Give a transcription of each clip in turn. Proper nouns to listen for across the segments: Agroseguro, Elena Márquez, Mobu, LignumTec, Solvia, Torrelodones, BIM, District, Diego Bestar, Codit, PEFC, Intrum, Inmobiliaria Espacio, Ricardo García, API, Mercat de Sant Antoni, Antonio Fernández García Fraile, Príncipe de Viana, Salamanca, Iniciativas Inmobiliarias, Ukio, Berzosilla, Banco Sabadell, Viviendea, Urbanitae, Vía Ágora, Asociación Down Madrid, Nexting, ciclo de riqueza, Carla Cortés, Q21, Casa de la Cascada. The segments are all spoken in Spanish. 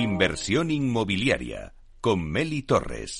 Inversión inmobiliaria con Meli Torres.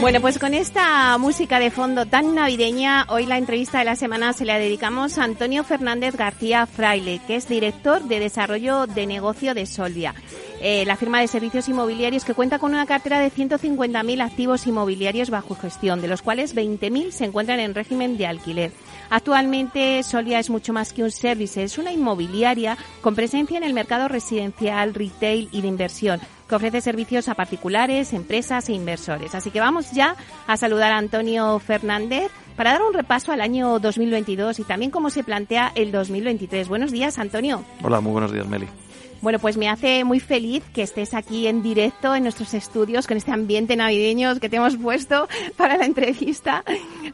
Bueno, pues con esta música de fondo tan navideña, hoy la entrevista de la semana se la dedicamos a Antonio Fernández García Fraile, que es director de desarrollo de negocio de Solvia, la firma de servicios inmobiliarios que cuenta con una cartera de 150.000 activos inmobiliarios bajo gestión, de los cuales 20.000 se encuentran en régimen de alquiler. Actualmente Solvia es mucho más que un service, es una inmobiliaria con presencia en el mercado residencial, retail y de inversión, que ofrece servicios a particulares, empresas e inversores. Así que vamos ya a saludar a Antonio Fernández para dar un repaso al año 2022 y también cómo se plantea el 2023. Buenos días, Antonio. Hola, muy buenos días, Meli. Bueno, pues me hace muy feliz que estés aquí en directo en nuestros estudios con este ambiente navideño que te hemos puesto para la entrevista.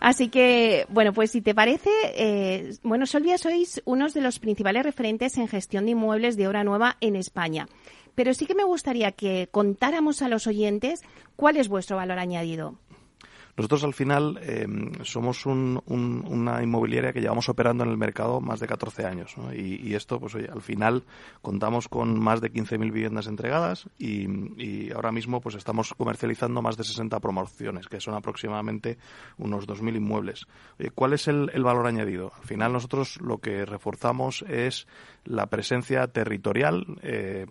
Así que, bueno, pues si te parece, bueno, Solvia, sois unos de los principales referentes en gestión de inmuebles de obra nueva en España. Pero sí que me gustaría que contáramos a los oyentes cuál es vuestro valor añadido. Nosotros al final somos una inmobiliaria que llevamos operando en el mercado más de 14 años, ¿no? Y esto, pues oye, al final contamos con más de 15.000 viviendas entregadas y ahora mismo pues estamos comercializando más de 60 promociones, que son aproximadamente unos 2.000 inmuebles. ¿Cuál es el valor añadido? Al final nosotros lo que reforzamos es la presencia territorial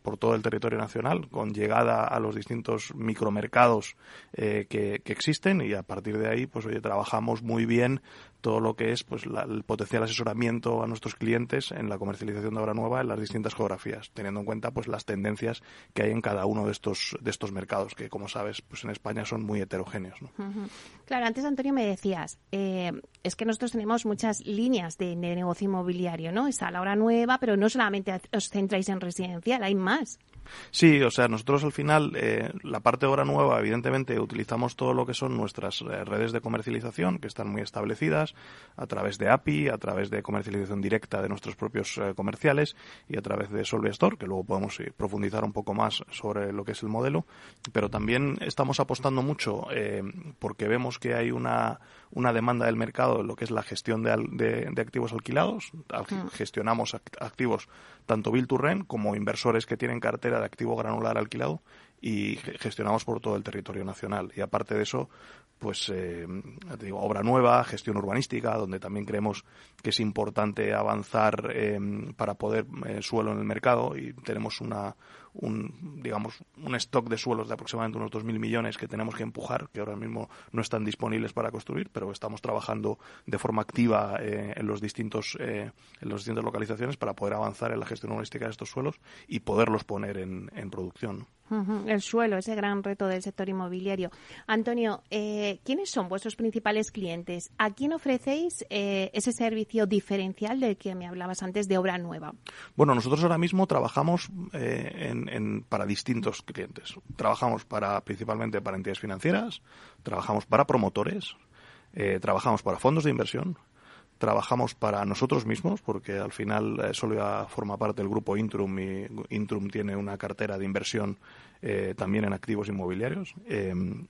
por todo el territorio nacional, con llegada a los distintos micromercados que existen, y a partir de ahí, pues oye, trabajamos muy bien todo lo que es pues el potencial asesoramiento a nuestros clientes en la comercialización de obra nueva en las distintas geografías, teniendo en cuenta pues las tendencias que hay en cada uno de estos mercados, que como sabes, pues en España son muy heterogéneos, ¿no? Uh-huh. Claro, antes, Antonio, me decías, es que nosotros tenemos muchas líneas de negocio inmobiliario, ¿no? Está la obra nueva, pero no solamente os centráis en residencial, hay más. Sí, o sea, nosotros al final, la parte de obra nueva, evidentemente, utilizamos todo lo que son nuestras redes de comercialización, que están muy establecidas, a través de API, a través de comercialización directa de nuestros propios comerciales y a través de SolveStore, que luego podemos profundizar un poco más sobre lo que es el modelo. Pero también estamos apostando mucho porque vemos que hay una demanda del mercado en lo que es la gestión de activos alquilados. Gestionamos activos tanto Build to Rent como inversores que tienen cartera de activo granular alquilado, y gestionamos por todo el territorio nacional. Y aparte de eso, pues te digo, obra nueva, gestión urbanística, donde también creemos que es importante avanzar para poder suelo en el mercado, y tenemos un stock de suelos de aproximadamente unos 2.000 millones que tenemos que empujar, que ahora mismo no están disponibles para construir, pero estamos trabajando de forma activa en las distintas localizaciones para poder avanzar en la gestión urbanística de estos suelos y poderlos poner en producción, ¿no? Uh-huh. El suelo, ese gran reto del sector inmobiliario. Antonio, ¿quiénes son vuestros principales clientes? ¿A quién ofrecéis ese servicio diferencial del que me hablabas antes de obra nueva? Bueno, nosotros ahora mismo trabajamos para distintos clientes. Trabajamos principalmente para entidades financieras, trabajamos para promotores, trabajamos para fondos de inversión, trabajamos para nosotros mismos, porque al final Solvia forma parte del grupo Intrum, y Intrum tiene una cartera de inversión también en activos inmobiliarios,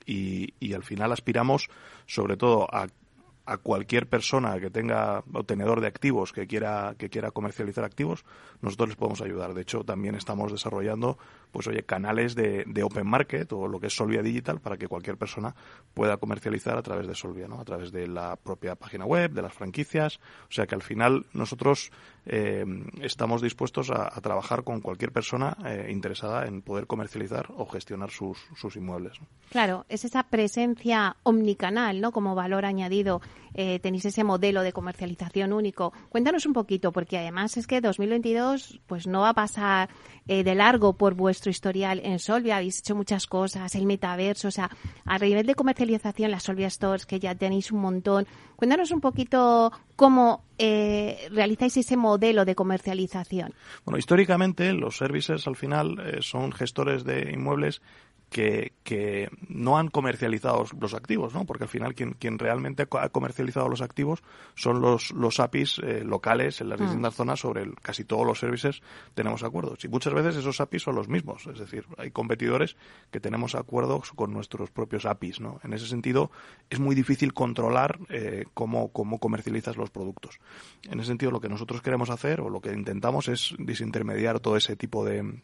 y al final aspiramos sobre todo a cualquier persona que tenga o tenedor de activos que quiera comercializar activos. Nosotros les podemos ayudar. De hecho, también estamos desarrollando pues oye canales de open market o lo que es Solvia Digital, para que cualquier persona pueda comercializar a través de Solvia, ¿no? A través de la propia página web, de las franquicias. O sea que al final nosotros estamos dispuestos a trabajar con cualquier persona interesada en poder comercializar o gestionar sus inmuebles, ¿no? Claro, es esa presencia omnicanal, ¿no? Como valor añadido. tenéis ese modelo de comercialización único. Cuéntanos un poquito, porque además es que 2022 pues no va a pasar de largo por vuestro historial en Solvia. Habéis hecho muchas cosas, el metaverso, o sea, a nivel de comercialización, las Solvia Stores, que ya tenéis un montón. Cuéntanos un poquito cómo realizáis ese modelo de comercialización. Bueno, históricamente los services al final son gestores de inmuebles que no han comercializado los activos, ¿no? Porque al final quien realmente ha comercializado los activos son los APIs locales en las distintas zonas. Sobre casi todos los servicios tenemos acuerdos. Y muchas veces esos APIs son los mismos. Es decir, hay competidores que tenemos acuerdos con nuestros propios APIs, ¿no? En ese sentido, es muy difícil controlar cómo comercializas los productos. En ese sentido, lo que nosotros queremos hacer o lo que intentamos es desintermediar todo ese tipo de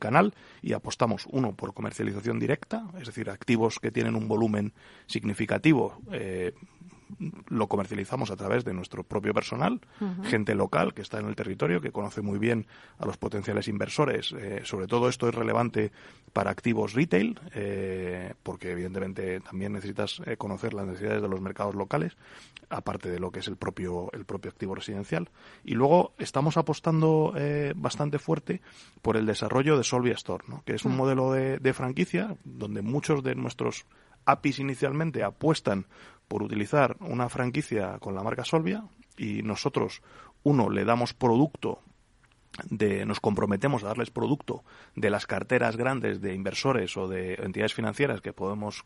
canal, y apostamos, uno, por comercialización directa, es decir, activos que tienen un volumen significativo, lo comercializamos a través de nuestro propio personal, gente local que está en el territorio, que conoce muy bien a los potenciales inversores. Sobre todo esto es relevante para activos retail, porque evidentemente también necesitas conocer las necesidades de los mercados locales, aparte de lo que es el propio activo residencial. Y luego estamos apostando bastante fuerte por el desarrollo de Solvia Store, ¿no? Que es un modelo de franquicia donde muchos de nuestros APIs inicialmente apuestan por utilizar una franquicia con la marca Solvia, y nosotros, uno, le damos producto, nos comprometemos a darles producto de las carteras grandes de inversores o de entidades financieras que tenemos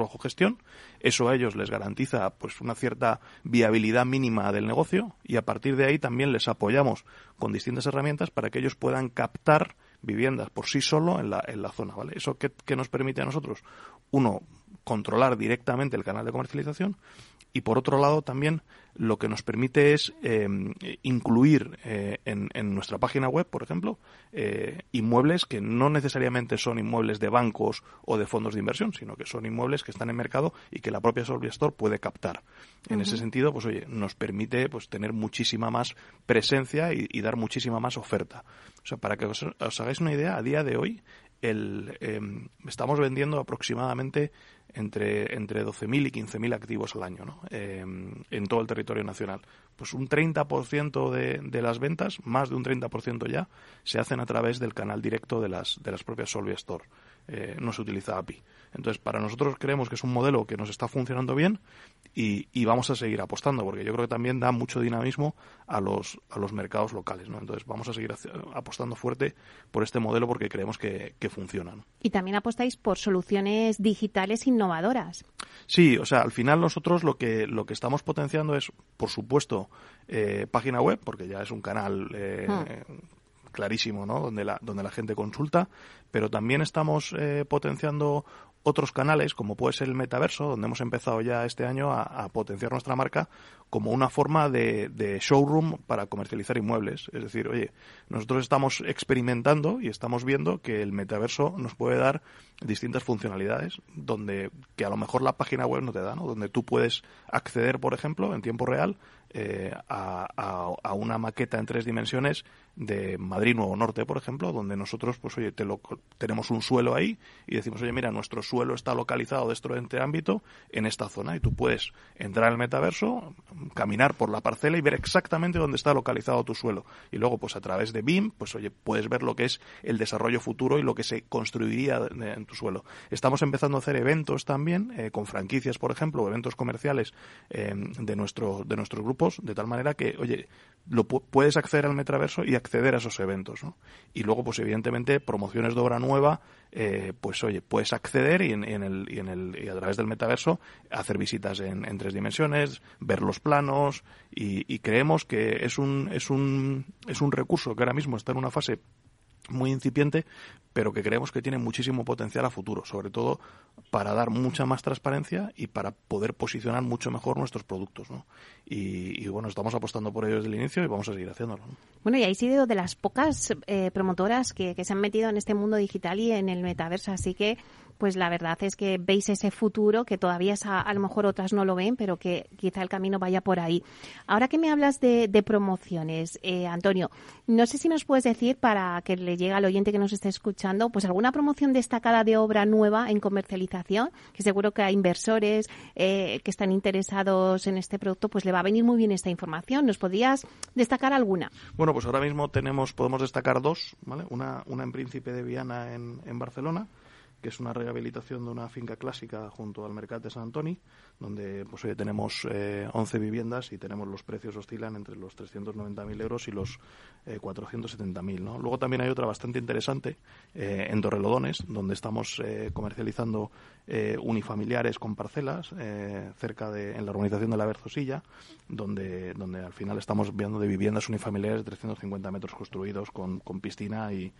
bajo gestión. Eso a ellos les garantiza pues una cierta viabilidad mínima del negocio, y a partir de ahí también les apoyamos con distintas herramientas para que ellos puedan captar viviendas por sí solo en la zona, ¿vale? Eso que nos permite a nosotros, uno, controlar directamente el canal de comercialización, y por otro lado también lo que nos permite es incluir en nuestra página web, por ejemplo, inmuebles que no necesariamente son inmuebles de bancos o de fondos de inversión, sino que son inmuebles que están en mercado y que la propia Solvia Store puede captar. En ese sentido, pues oye, nos permite pues tener muchísima más presencia y dar muchísima más oferta. O sea, para que os hagáis una idea, a día de hoy estamos vendiendo aproximadamente entre 12.000 y 15.000 activos al año, ¿no? En todo el territorio nacional. Pues un 30% de las ventas, más de un 30% ya, se hacen a través del canal directo de las propias Solvia Store. No se utiliza API. Entonces, para nosotros creemos que es un modelo que nos está funcionando bien y vamos a seguir apostando, porque yo creo que también da mucho dinamismo a los mercados locales, ¿no? Entonces, vamos a seguir apostando fuerte por este modelo porque creemos que funciona, ¿no? Y también apostáis por soluciones digitales innovadoras. Sí, o sea, al final nosotros lo que estamos potenciando es, por supuesto, página web, porque ya es un canal clarísimo, ¿no? Donde la gente consulta, pero también estamos potenciando otros canales, como puede ser el metaverso, donde hemos empezado ya este año a potenciar nuestra marca como una forma de showroom para comercializar inmuebles. Es decir, oye, nosotros estamos experimentando y estamos viendo que el metaverso nos puede dar distintas funcionalidades que a lo mejor la página web no te da, ¿no? Donde tú puedes acceder, por ejemplo, en tiempo real a una maqueta en 3 dimensiones de Madrid Nuevo Norte, por ejemplo, donde nosotros, pues oye, tenemos un suelo ahí y decimos, oye, mira, nuestro suelo está localizado dentro de este ámbito, en esta zona, y tú puedes entrar al metaverso, caminar por la parcela y ver exactamente dónde está localizado tu suelo. Y luego, pues a través de BIM, pues oye, puedes ver lo que es el desarrollo futuro y lo que se construiría en tu suelo. Estamos empezando a hacer eventos también, con franquicias, por ejemplo, eventos comerciales de nuestros grupos, de tal manera que, oye, puedes acceder al metaverso y acceder a esos eventos, ¿no? Y luego, pues evidentemente, promociones de obra nueva, pues oye, puedes acceder y a través del metaverso hacer visitas en 3 dimensiones, ver los planos, y creemos que es un recurso que ahora mismo está en una fase muy incipiente, pero que creemos que tiene muchísimo potencial a futuro, sobre todo para dar mucha más transparencia y para poder posicionar mucho mejor nuestros productos, ¿no? Y bueno, estamos apostando por ello desde el inicio y vamos a seguir haciéndolo, ¿no? Bueno, y habéis sido de las pocas promotoras que se han metido en este mundo digital y en el metaverso, así que pues la verdad es que veis ese futuro que todavía a lo mejor otras no lo ven, pero que quizá el camino vaya por ahí. Ahora que me hablas de promociones, Antonio, no sé si nos puedes decir, para que le llegue al oyente que nos esté escuchando, pues alguna promoción destacada de obra nueva en comercialización, que seguro que a inversores que están interesados en este producto, pues le va a venir muy bien esta información. ¿Nos podrías destacar alguna? Bueno, pues ahora mismo podemos destacar dos, ¿vale? Una en Príncipe de Viana en Barcelona, que es una rehabilitación de una finca clásica junto al Mercat de Sant Antoni, donde pues hoy tenemos 11 viviendas y tenemos los precios oscilan entre los 390.000 euros y los 470.000, ¿no? Luego también hay otra bastante interesante en Torrelodones, donde estamos comercializando unifamiliares con parcelas cerca en la urbanización de la Berzosilla, donde al final estamos viendo de viviendas unifamiliares de 350 metros construidos con piscina y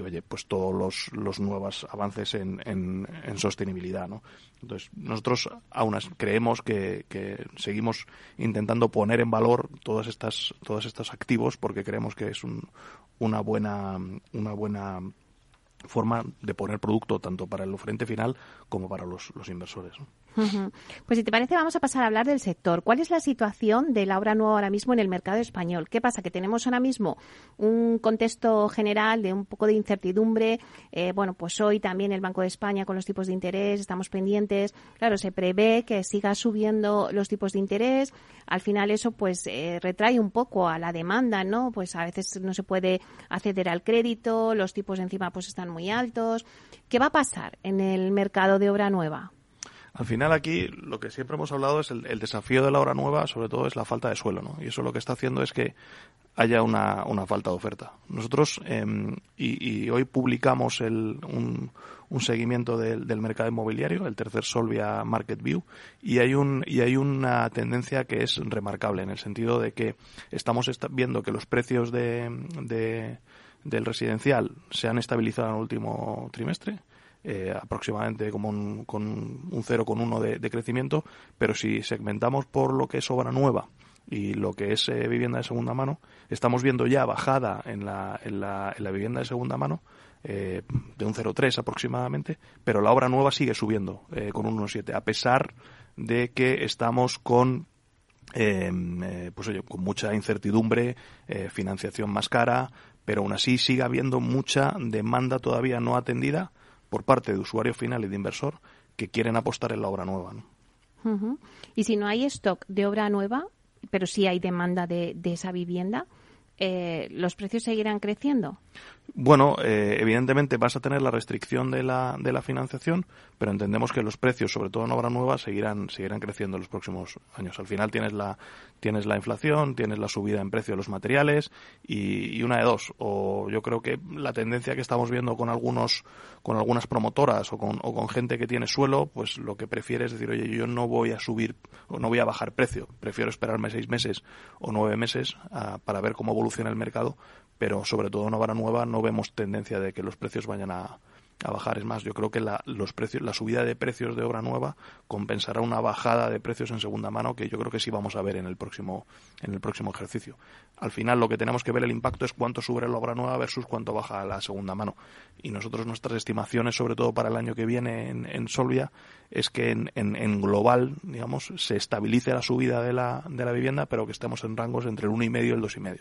oye, pues todos los nuevos avances en sostenibilidad, ¿no? Entonces, nosotros aún creemos que seguimos intentando poner en valor todas estas activos, porque creemos que es una buena forma de poner producto tanto para el oferente final como para los inversores, ¿no? Uh-huh. Pues si te parece, vamos a pasar a hablar del sector. ¿Cuál es la situación de la obra nueva ahora mismo en el mercado español? ¿Qué pasa? Que tenemos ahora mismo un contexto general de un poco de incertidumbre. Bueno, pues hoy también el Banco de España con los tipos de interés, estamos pendientes. Claro, se prevé que siga subiendo los tipos de interés. Al final eso pues retrae un poco a la demanda, ¿no? Pues a veces no se puede acceder al crédito, los tipos encima pues están muy altos. ¿Qué va a pasar en el mercado de obra nueva? Al final aquí lo que siempre hemos hablado es el desafío de la obra nueva, sobre todo es la falta de suelo, ¿no? Y eso lo que está haciendo es que haya una falta de oferta. Nosotros, y hoy publicamos un seguimiento del mercado inmobiliario, el tercer Solvia Market View, y hay una tendencia que es remarcable, en el sentido de que estamos viendo que los precios del residencial se han estabilizado en el último trimestre, aproximadamente con un 0,1 de crecimiento, pero si segmentamos por lo que es obra nueva y lo que es vivienda de segunda mano, estamos viendo ya bajada en la vivienda de segunda mano de un 0,3 aproximadamente, pero la obra nueva sigue subiendo con un 1,7, a pesar de que estamos con mucha incertidumbre, financiación más cara, pero aún así sigue habiendo mucha demanda todavía no atendida por parte de usuario final y de inversor que quieren apostar en la obra nueva, ¿no? Uh-huh. Y si no hay stock de obra nueva, pero sí hay demanda de esa vivienda, ¿los precios seguirán creciendo? Bueno, evidentemente vas a tener la restricción de la financiación, pero entendemos que los precios, sobre todo en obra nueva, seguirán creciendo en los próximos años. Al final tienes la inflación, tienes la subida en precio de los materiales y una de dos. O yo creo que la tendencia que estamos viendo con algunas promotoras o con gente que tiene suelo, pues lo que prefiere es decir, oye, yo no voy a subir o no voy a bajar precio. Prefiero esperarme 6 meses o 9 meses para ver cómo evoluciona el mercado, pero sobre todo en obra nueva no vemos tendencia de que los precios vayan a bajar. Es más, yo creo que la subida de precios de obra nueva compensará una bajada de precios en segunda mano, que yo creo que sí vamos a ver en el próximo ejercicio. Al final lo que tenemos que ver el impacto es cuánto sube la obra nueva versus cuánto baja la segunda mano. Y nosotros nuestras estimaciones, sobre todo para el año que viene en Solvia, es que en global, digamos, se estabilice la subida de la vivienda, pero que estemos en rangos entre el 1,5 y el 2,5.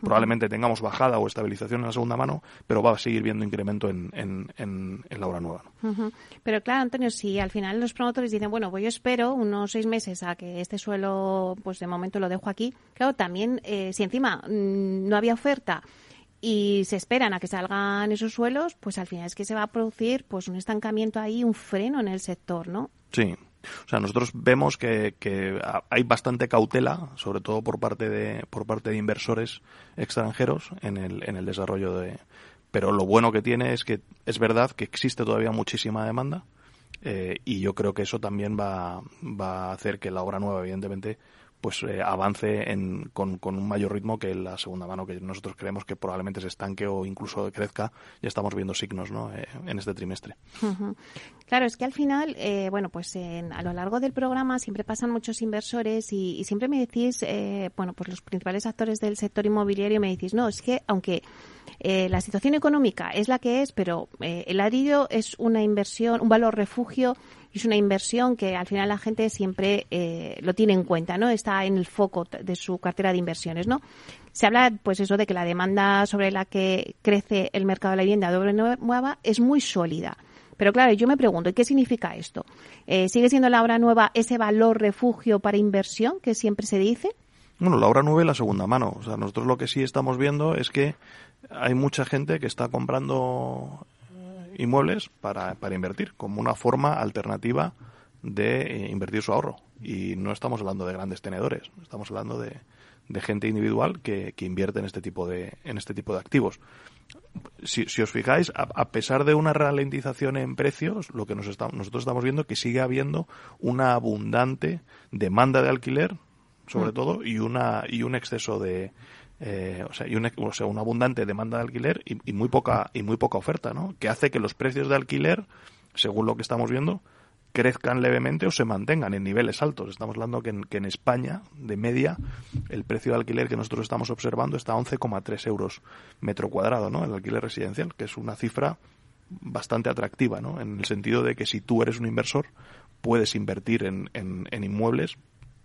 Probablemente tengamos bajada o estabilización en la segunda mano, pero va a seguir viendo incremento en la obra nueva, ¿no? Uh-huh. Pero claro, Antonio, si al final los promotores dicen, bueno, pues yo espero unos 6 meses a que este suelo, pues de momento lo dejo aquí. Claro, también si encima no había oferta y se esperan a que salgan esos suelos, pues al final es que se va a producir pues un estancamiento ahí, un freno en el sector, ¿no? Sí. O sea, nosotros vemos que hay bastante cautela, sobre todo por parte de inversores extranjeros en el desarrollo de. Pero lo bueno que tiene es que es verdad que existe todavía muchísima demanda y yo creo que eso también va a hacer que la obra nueva, evidentemente, pues avance con un mayor ritmo que la segunda mano, que nosotros creemos que probablemente se estanque o incluso crezca. Ya estamos viendo signos, ¿no?, en este trimestre. Uh-huh. Claro, es que al final, bueno, pues a lo largo del programa siempre pasan muchos inversores y siempre me decís, bueno, pues los principales actores del sector inmobiliario, me decís, no, es que aunque la situación económica es la que es, pero el ladrillo es una inversión, un valor refugio, es una inversión que al final la gente siempre lo tiene en cuenta, ¿no? Está en el foco de su cartera de inversiones, ¿no? Se habla, pues eso, de que la demanda sobre la que crece el mercado de la vivienda doble nueva es muy sólida. Pero claro, yo me pregunto, ¿y qué significa esto? ¿Sigue siendo la obra nueva ese valor refugio para inversión que siempre se dice? Bueno, la obra nueva y la segunda mano. O sea, nosotros lo que sí estamos viendo es que hay mucha gente que está comprando inmuebles para invertir, como una forma alternativa de invertir su ahorro. Y no estamos hablando de grandes tenedores, estamos hablando de gente individual que invierte en este tipo de activos. Si os fijáis, a pesar de una ralentización en precios, lo que nosotros estamos viendo que sigue habiendo una abundante demanda de alquiler, sobre todo, y un exceso de una abundante demanda de alquiler y muy poca oferta, ¿no? Que hace que los precios de alquiler, según lo que estamos viendo, crezcan levemente o se mantengan en niveles altos. Estamos hablando que en España, de media, el precio de alquiler que nosotros estamos observando está a 11,3 euros metro cuadrado, ¿no? El alquiler residencial, que es una cifra bastante atractiva, ¿no? En el sentido de que si tú eres un inversor, puedes invertir en inmuebles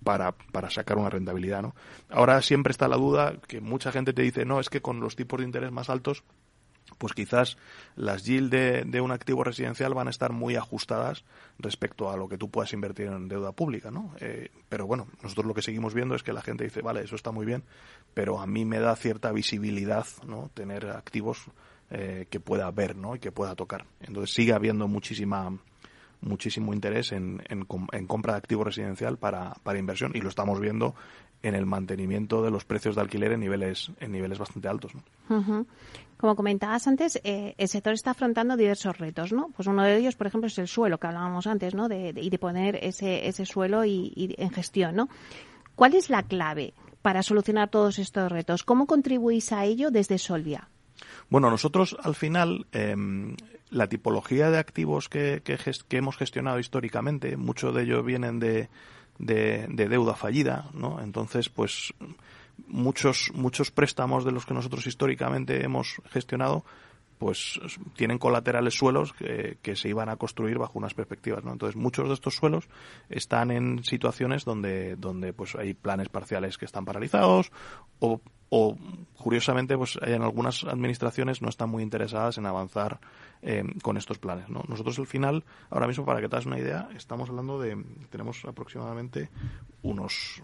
para sacar una rentabilidad, ¿no? Ahora siempre está la duda que mucha gente te dice, no, es que con los tipos de interés más altos, pues quizás las yield de un activo residencial van a estar muy ajustadas respecto a lo que tú puedas invertir en deuda pública, ¿no? Pero bueno, nosotros lo que seguimos viendo es que la gente dice, vale, eso está muy bien, pero a mí me da cierta visibilidad, ¿no?, tener activos que pueda ver, ¿no?, y que pueda tocar. Entonces sigue habiendo muchísimo interés en compra de activo residencial para inversión, y lo estamos viendo en el mantenimiento de los precios de alquiler en niveles bastante altos, ¿no? Uh-huh. Como comentabas antes, el sector está afrontando diversos retos, ¿no? Pues uno de ellos, por ejemplo, es el suelo, que hablábamos antes, ¿no? De poner ese suelo y en gestión, ¿no? ¿Cuál es la clave para solucionar todos estos retos? ¿Cómo contribuís a ello desde Solvia? Bueno, nosotros, al final, la tipología de activos que hemos gestionado históricamente, mucho de ello vienen de deuda fallida, ¿no? Entonces, pues muchos préstamos de los que nosotros históricamente hemos gestionado, pues tienen colaterales suelos que se iban a construir bajo unas perspectivas, ¿no? Entonces, muchos de estos suelos están en situaciones donde pues hay planes parciales que están paralizados o curiosamente, pues en algunas administraciones no están muy interesadas en avanzar con estos planes, ¿no? Nosotros al final, ahora mismo, para que te hagas una idea, estamos hablando de, tenemos aproximadamente unos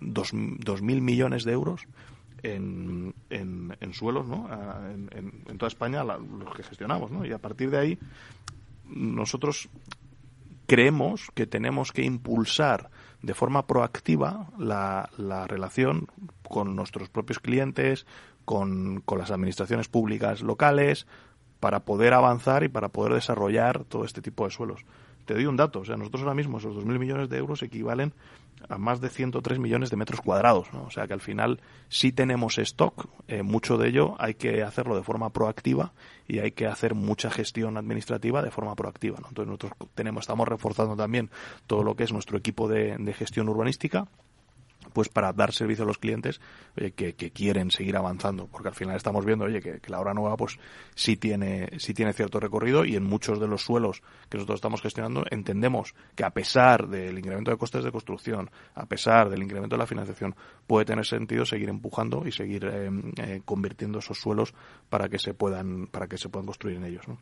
2.000 millones de euros en suelos, ¿no?, en toda España, los que gestionamos, ¿no? Y a partir de ahí, nosotros creemos que tenemos que impulsar de forma proactiva la relación con nuestros propios clientes, con las administraciones públicas locales, para poder avanzar y para poder desarrollar todo este tipo de suelos. Te doy un dato, o sea, nosotros ahora mismo esos 2.000 millones de euros equivalen a más de 103 millones de metros cuadrados, ¿no? O sea, que al final sí tenemos stock, mucho de ello hay que hacerlo de forma proactiva y hay que hacer mucha gestión administrativa de forma proactiva, ¿no? Entonces nosotros estamos reforzando también todo lo que es nuestro equipo de gestión urbanística, pues para dar servicio a los clientes que quieren seguir avanzando, porque al final estamos viendo, oye, que la obra nueva pues sí tiene cierto recorrido, y en muchos de los suelos que nosotros estamos gestionando entendemos que, a pesar del incremento de costes de construcción, a pesar del incremento de la financiación, puede tener sentido seguir empujando y seguir convirtiendo esos suelos para que se puedan construir en ellos, ¿no?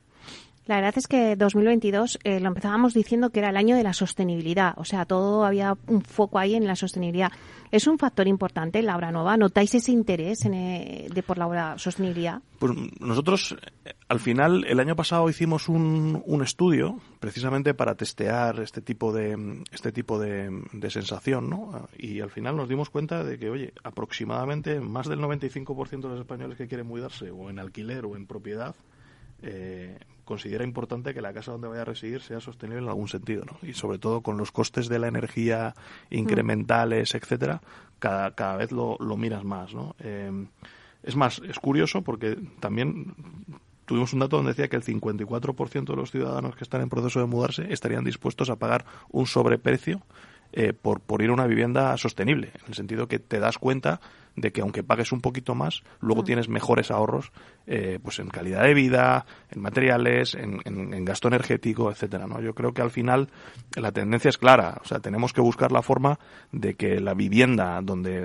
La verdad es que 2022 lo empezábamos diciendo que era el año de la sostenibilidad, o sea, todo había un foco ahí en la sostenibilidad. ¿Es un factor importante la obra nueva? ¿Notáis ese interés por la obra sostenibilidad? Pues nosotros, al final, el año pasado hicimos un estudio precisamente para testear este tipo de sensación, ¿no? Y al final nos dimos cuenta de que, oye, aproximadamente más del 95% de los españoles que quieren mudarse o en alquiler o en propiedad considera importante que la casa donde vaya a residir sea sostenible en algún sentido, ¿no? Y sobre todo con los costes de la energía incrementales, etcétera, cada vez lo miras más, ¿no? Es más, es curioso porque también tuvimos un dato donde decía que el 54% de los ciudadanos que están en proceso de mudarse estarían dispuestos a pagar un sobreprecio por ir a una vivienda sostenible, en el sentido que te das cuenta de que aunque pagues un poquito más, luego tienes mejores ahorros pues en calidad de vida, en materiales, en gasto energético, etcétera, ¿no? Yo creo que al final la tendencia es clara, o sea, tenemos que buscar la forma de que la vivienda donde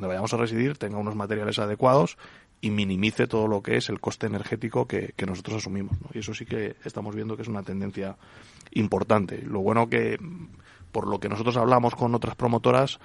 vayamos a residir tenga unos materiales adecuados y minimice todo lo que es el coste energético que nosotros asumimos, ¿no? Y eso sí que estamos viendo que es una tendencia importante. Lo bueno que, por lo que nosotros hablamos con otras promotoras,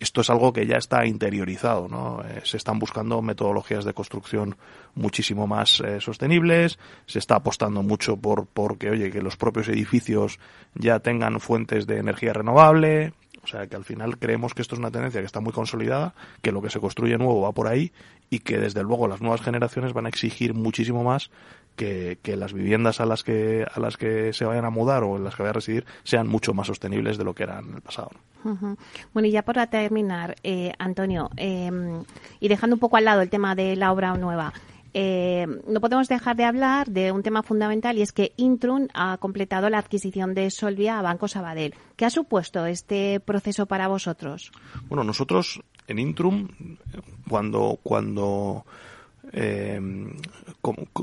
esto es algo que ya está interiorizado, ¿no? Se están buscando metodologías de construcción muchísimo más sostenibles, se está apostando mucho por que los propios edificios ya tengan fuentes de energía renovable. O sea, que al final creemos que esto es una tendencia que está muy consolidada, que lo que se construye nuevo va por ahí y que desde luego las nuevas generaciones van a exigir muchísimo más que las viviendas a las que se vayan a mudar o en las que vayan a residir sean mucho más sostenibles de lo que eran en el pasado, ¿no? Uh-huh. Bueno, y ya para terminar, Antonio, y dejando un poco al lado el tema de la obra nueva, no podemos dejar de hablar de un tema fundamental, y es que Intrum ha completado la adquisición de Solvia a Banco Sabadell. ¿Qué ha supuesto este proceso para vosotros? Bueno, nosotros en Intrum, cuando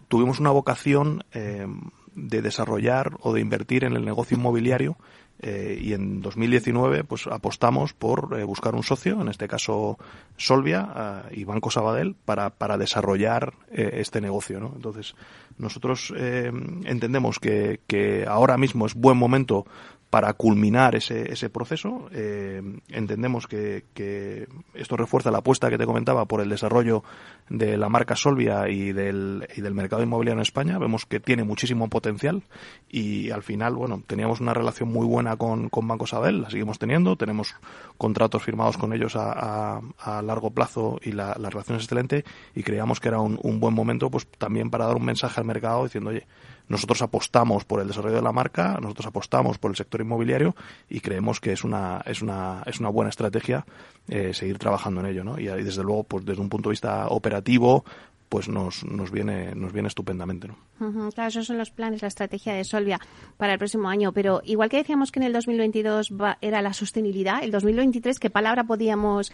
tuvimos una vocación de desarrollar o de invertir en el negocio inmobiliario, y en 2019 pues apostamos por buscar un socio, en este caso Solvia y Banco Sabadell, para desarrollar este negocio, ¿no? Entonces nosotros entendemos que ahora mismo es buen momento para culminar ese proceso. Entendemos que esto refuerza la apuesta que te comentaba por el desarrollo de la marca Solvia y del mercado inmobiliario en España. Vemos que tiene muchísimo potencial y al final, bueno, teníamos una relación muy buena con Banco Sabadell, la seguimos teniendo, tenemos contratos firmados con ellos a largo plazo y la relación es excelente, y creíamos que era un buen momento pues también para dar un mensaje al mercado diciendo, oye, nosotros apostamos por el desarrollo de la marca, nosotros apostamos por el sector inmobiliario y creemos que es una buena estrategia seguir trabajando en ello, ¿no? Y desde luego, pues desde un punto de vista operativo, pues nos viene estupendamente, ¿no? Uh-huh, claro, esos son los planes, la estrategia de Solvia para el próximo año. Pero igual que decíamos que en el 2022 era la sostenibilidad, el 2023, ¿qué palabra podíamos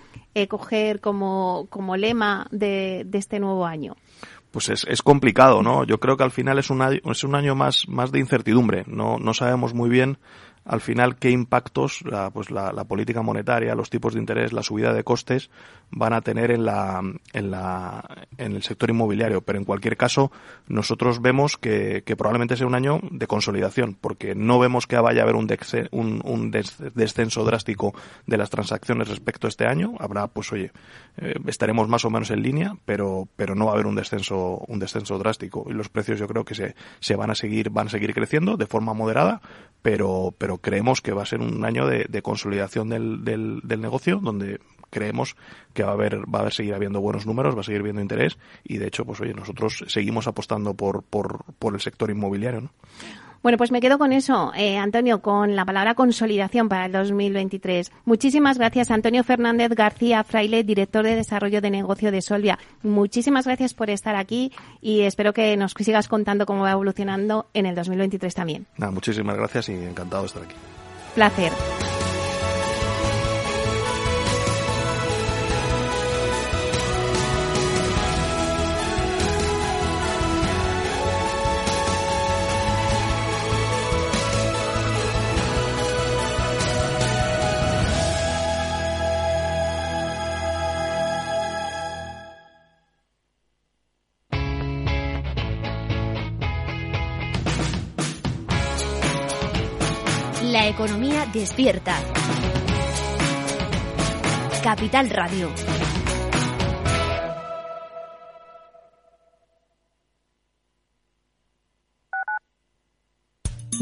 coger como lema de este nuevo año? Pues es complicado, ¿no? Yo creo que al final es un año más de incertidumbre. No sabemos muy bien al final qué impactos la política monetaria, los tipos de interés, la subida de costes van a tener en el sector inmobiliario, pero en cualquier caso nosotros vemos que probablemente sea un año de consolidación, porque no vemos que vaya a haber un descenso drástico de las transacciones respecto a este año. Habrá, pues oye, estaremos más o menos en línea, pero no va a haber un descenso drástico, y los precios yo creo que se van a seguir creciendo de forma moderada, pero creemos que va a ser un año de consolidación del negocio, donde creemos que va a haber seguir habiendo buenos números, va a seguir habiendo interés, y de hecho, pues oye, nosotros seguimos apostando por el sector inmobiliario, ¿no? Bueno, pues me quedo con eso, Antonio, con la palabra consolidación para el 2023. Muchísimas gracias, Antonio Fernández García Fraile, director de Desarrollo de Negocio de Solvia. Muchísimas gracias por estar aquí y espero que nos sigas contando cómo va evolucionando en el 2023 también. Nada, muchísimas gracias y encantado de estar aquí. Placer. La economía despierta. Capital Radio.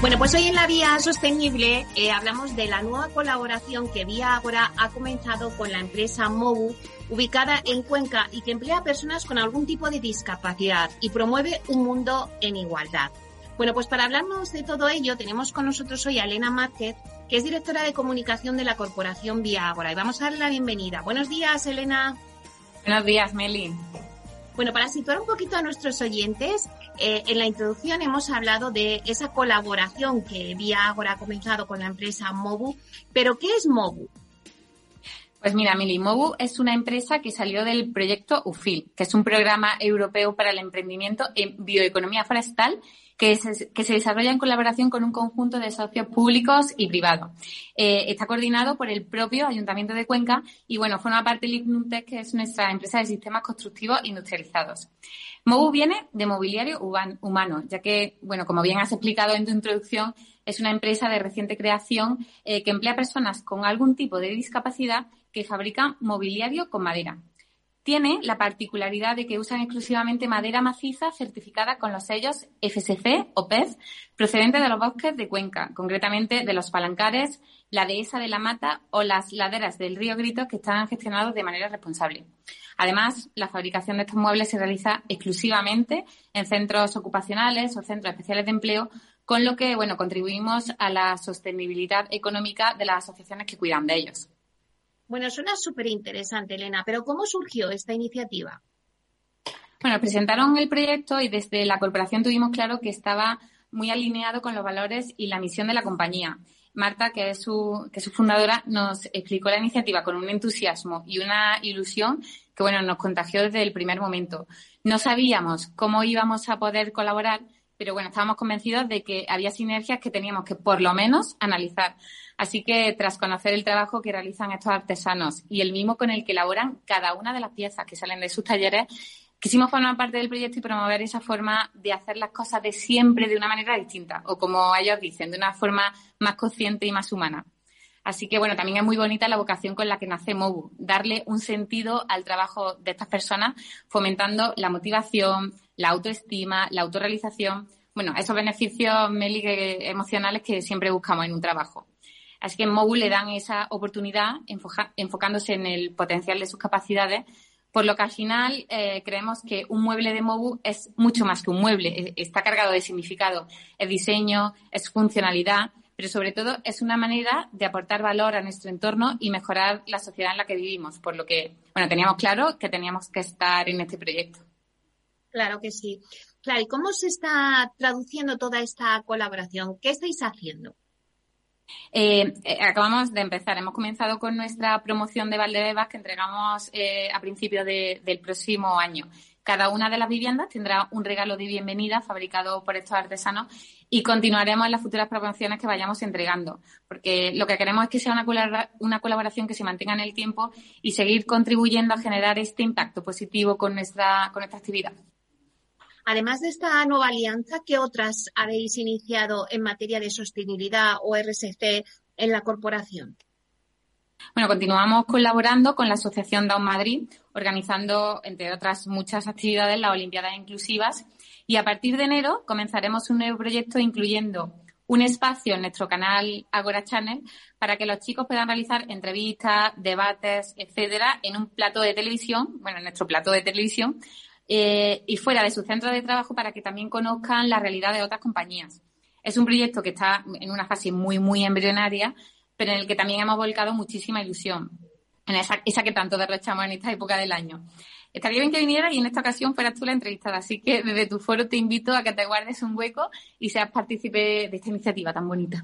Bueno, pues hoy en la Vía Sostenible hablamos de la nueva colaboración que Vía Ágora ha comenzado con la empresa Mobu, ubicada en Cuenca y que emplea a personas con algún tipo de discapacidad y promueve un mundo en igualdad. Bueno, pues para hablarnos de todo ello tenemos con nosotros hoy a Elena Márquez, que es directora de comunicación de la corporación Vía Ágora, y vamos a darle la bienvenida. Buenos días, Elena. Buenos días, Meli. Bueno, para situar un poquito a nuestros oyentes, en la introducción hemos hablado de esa colaboración que Vía Ágora ha comenzado con la empresa Mobu, pero ¿qué es Mobu? Pues mira, Mili, Mobu es una empresa que salió del proyecto UFIL, que es un programa europeo para el emprendimiento en bioeconomía forestal que se desarrolla en colaboración con un conjunto de socios públicos y privados. Está coordinado por el propio Ayuntamiento de Cuenca y, bueno, forma parte de LignumTec, que es nuestra empresa de sistemas constructivos industrializados. Mobu viene de mobiliario humano, ya que, bueno, como bien has explicado en tu introducción, es una empresa de reciente creación que emplea personas con algún tipo de discapacidad que fabrican mobiliario con madera. Tiene la particularidad de que usan exclusivamente madera maciza certificada con los sellos FSC o PEFC procedentes de los bosques de Cuenca, concretamente de los Palancares, la dehesa de la Mata o las laderas del río Gritos, que están gestionados de manera responsable. Además, la fabricación de estos muebles se realiza exclusivamente en centros ocupacionales o centros especiales de empleo, con lo que, bueno, contribuimos a la sostenibilidad económica de las asociaciones que cuidan de ellos. Bueno, suena súper interesante, Elena, pero ¿cómo surgió esta iniciativa? Bueno, presentaron el proyecto y desde la corporación tuvimos claro que estaba muy alineado con los valores y la misión de la compañía. Marta, que es su fundadora, nos explicó la iniciativa con un entusiasmo y una ilusión que, bueno, nos contagió desde el primer momento. No sabíamos cómo íbamos a poder colaborar, pero bueno, estábamos convencidos de que había sinergias que teníamos que, por lo menos, analizar. Así que, tras conocer el trabajo que realizan estos artesanos y el mismo con el que elaboran cada una de las piezas que salen de sus talleres, quisimos formar parte del proyecto y promover esa forma de hacer las cosas de siempre de una manera distinta, o como ellos dicen, de una forma más consciente y más humana. Así que, bueno, también es muy bonita la vocación con la que nace Mobu, darle un sentido al trabajo de estas personas, fomentando la motivación, la autoestima, la autorrealización, bueno, esos beneficios, Meli, emocionales que siempre buscamos en un trabajo. Así que en Mobu le dan esa oportunidad enfocándose en el potencial de sus capacidades, por lo que al final creemos que un mueble de Mobu es mucho más que un mueble, está cargado de significado, es diseño, es funcionalidad, pero sobre todo es una manera de aportar valor a nuestro entorno y mejorar la sociedad en la que vivimos, por lo que, bueno, teníamos claro que teníamos que estar en este proyecto. Claro que sí. Claro, ¿y cómo se está traduciendo toda esta colaboración? ¿Qué estáis haciendo? Acabamos de empezar, hemos comenzado con nuestra promoción de Valdebebas que entregamos a principios del próximo año. Cada una de las viviendas tendrá un regalo de bienvenida fabricado por estos artesanos y continuaremos en las futuras promociones que vayamos entregando, porque lo que queremos es que sea una colaboración que se mantenga en el tiempo y seguir contribuyendo a generar este impacto positivo con esta actividad. Además de esta nueva alianza, ¿qué otras habéis iniciado en materia de sostenibilidad o RSC en la corporación? Bueno, continuamos colaborando con la Asociación Down Madrid, organizando, entre otras muchas actividades, las Olimpiadas Inclusivas. Y a partir de enero comenzaremos un nuevo proyecto incluyendo un espacio en nuestro canal Ágora Channel para que los chicos puedan realizar entrevistas, debates, etcétera, en un plato de televisión, bueno, en nuestro plato de televisión, y fuera de su centro de trabajo para que también conozcan la realidad de otras compañías. Es un proyecto que está en una fase muy, muy embrionaria, pero en el que también hemos volcado muchísima ilusión, en esa que tanto derrochamos en esta época del año. Estaría bien que vinieras y en esta ocasión fueras tú la entrevistada, así que desde tu foro te invito a que te guardes un hueco y seas partícipe de esta iniciativa tan bonita.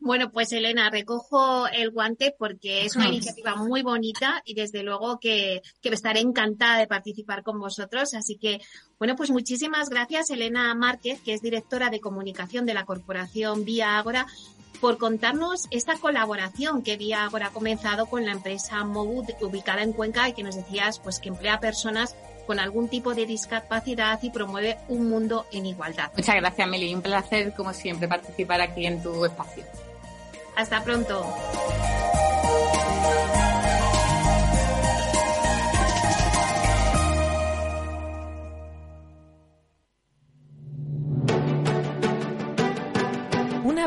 Bueno, pues Elena, recojo el guante porque es una iniciativa muy bonita y desde luego que estaré encantada de participar con vosotros. Así que, bueno, pues muchísimas gracias Elena Márquez, que es directora de comunicación de la corporación Vía Ágora, por contarnos esta colaboración que Vía Ágora ha comenzado con la empresa Mobu, ubicada en Cuenca, y que nos decías pues que emplea personas con algún tipo de discapacidad y promueve un mundo en igualdad. Muchas gracias, Meli. Un placer, como siempre, participar aquí en tu espacio. Hasta pronto. Una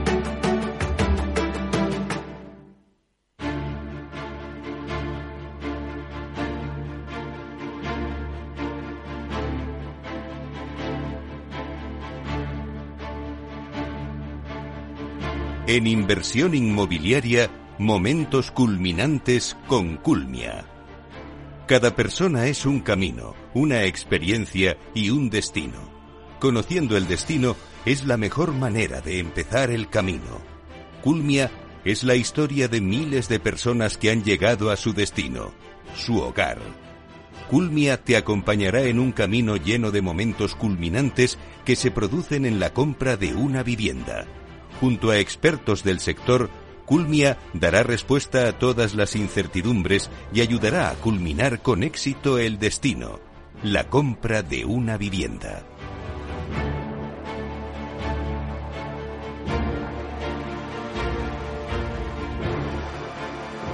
En inversión inmobiliaria, momentos culminantes con Culmia. Cada persona es un camino, una experiencia y un destino. Conociendo el destino es la mejor manera de empezar el camino. Culmia es la historia de miles de personas que han llegado a su destino, su hogar. Culmia te acompañará en un camino lleno de momentos culminantes que se producen en la compra de una vivienda. Junto a expertos del sector, Culmia dará respuesta a todas las incertidumbres y ayudará a culminar con éxito el destino, la compra de una vivienda.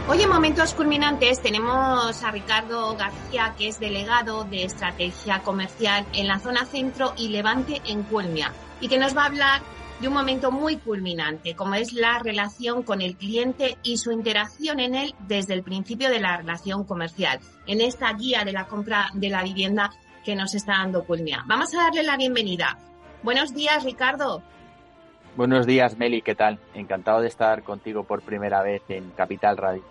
Hoy en Momentos Culminantes tenemos a Ricardo García, que es delegado de Estrategia Comercial en la zona centro y levante en Culmia, y que nos va a hablar de un momento muy culminante, como es la relación con el cliente y su interacción en él desde el principio de la relación comercial, en esta guía de la compra de la vivienda que nos está dando Culmia. Vamos a darle la bienvenida. Buenos días, Ricardo. Buenos días, Meli, ¿qué tal? Encantado de estar contigo por primera vez en Capital Radio.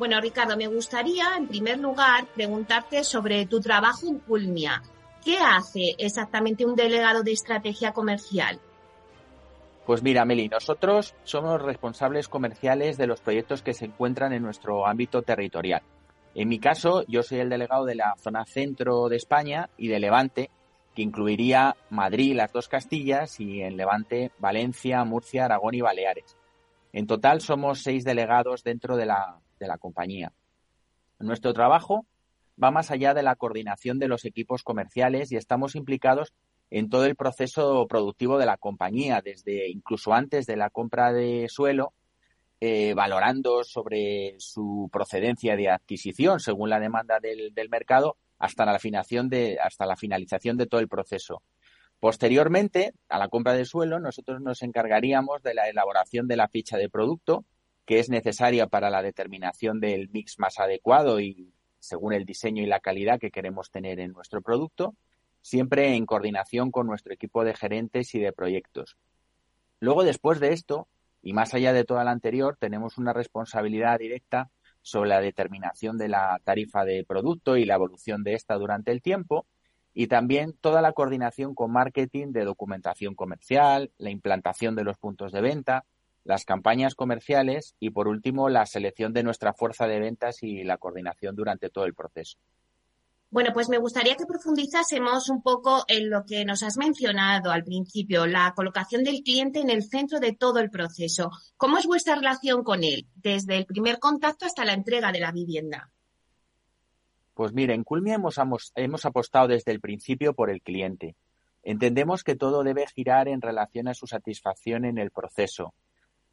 Bueno, Ricardo, me gustaría, en primer lugar, preguntarte sobre tu trabajo en Culmia. ¿Qué hace exactamente un delegado de estrategia comercial? Pues mira, Meli, nosotros somos responsables comerciales de los proyectos que se encuentran en nuestro ámbito territorial. En mi caso, yo soy el delegado de la zona centro de España y de Levante, que incluiría Madrid, las dos Castillas, y en Levante, Valencia, Murcia, Aragón y Baleares. En total, somos 6 delegados dentro de la compañía. Nuestro trabajo va más allá de la coordinación de los equipos comerciales y estamos implicados en todo el proceso productivo de la compañía, desde incluso antes de la compra de suelo, valorando sobre su procedencia de adquisición según la demanda del mercado, hasta la finalización de todo el proceso. Posteriormente, a la compra del suelo, nosotros nos encargaríamos de la elaboración de la ficha de producto, que es necesaria para la determinación del mix más adecuado y según el diseño y la calidad que queremos tener en nuestro producto, siempre en coordinación con nuestro equipo de gerentes y de proyectos. Luego, después de esto, y más allá de toda la anterior, tenemos una responsabilidad directa sobre la determinación de la tarifa de producto y la evolución de esta durante el tiempo, y también toda la coordinación con marketing de documentación comercial, la implantación de los puntos de venta, las campañas comerciales y, por último, la selección de nuestra fuerza de ventas y la coordinación durante todo el proceso. Bueno, pues me gustaría que profundizásemos un poco en lo que nos has mencionado al principio, la colocación del cliente en el centro de todo el proceso. ¿Cómo es vuestra relación con él, desde el primer contacto hasta la entrega de la vivienda? Pues mire, en Culmia hemos apostado desde el principio por el cliente. Entendemos que todo debe girar en relación a su satisfacción en el proceso.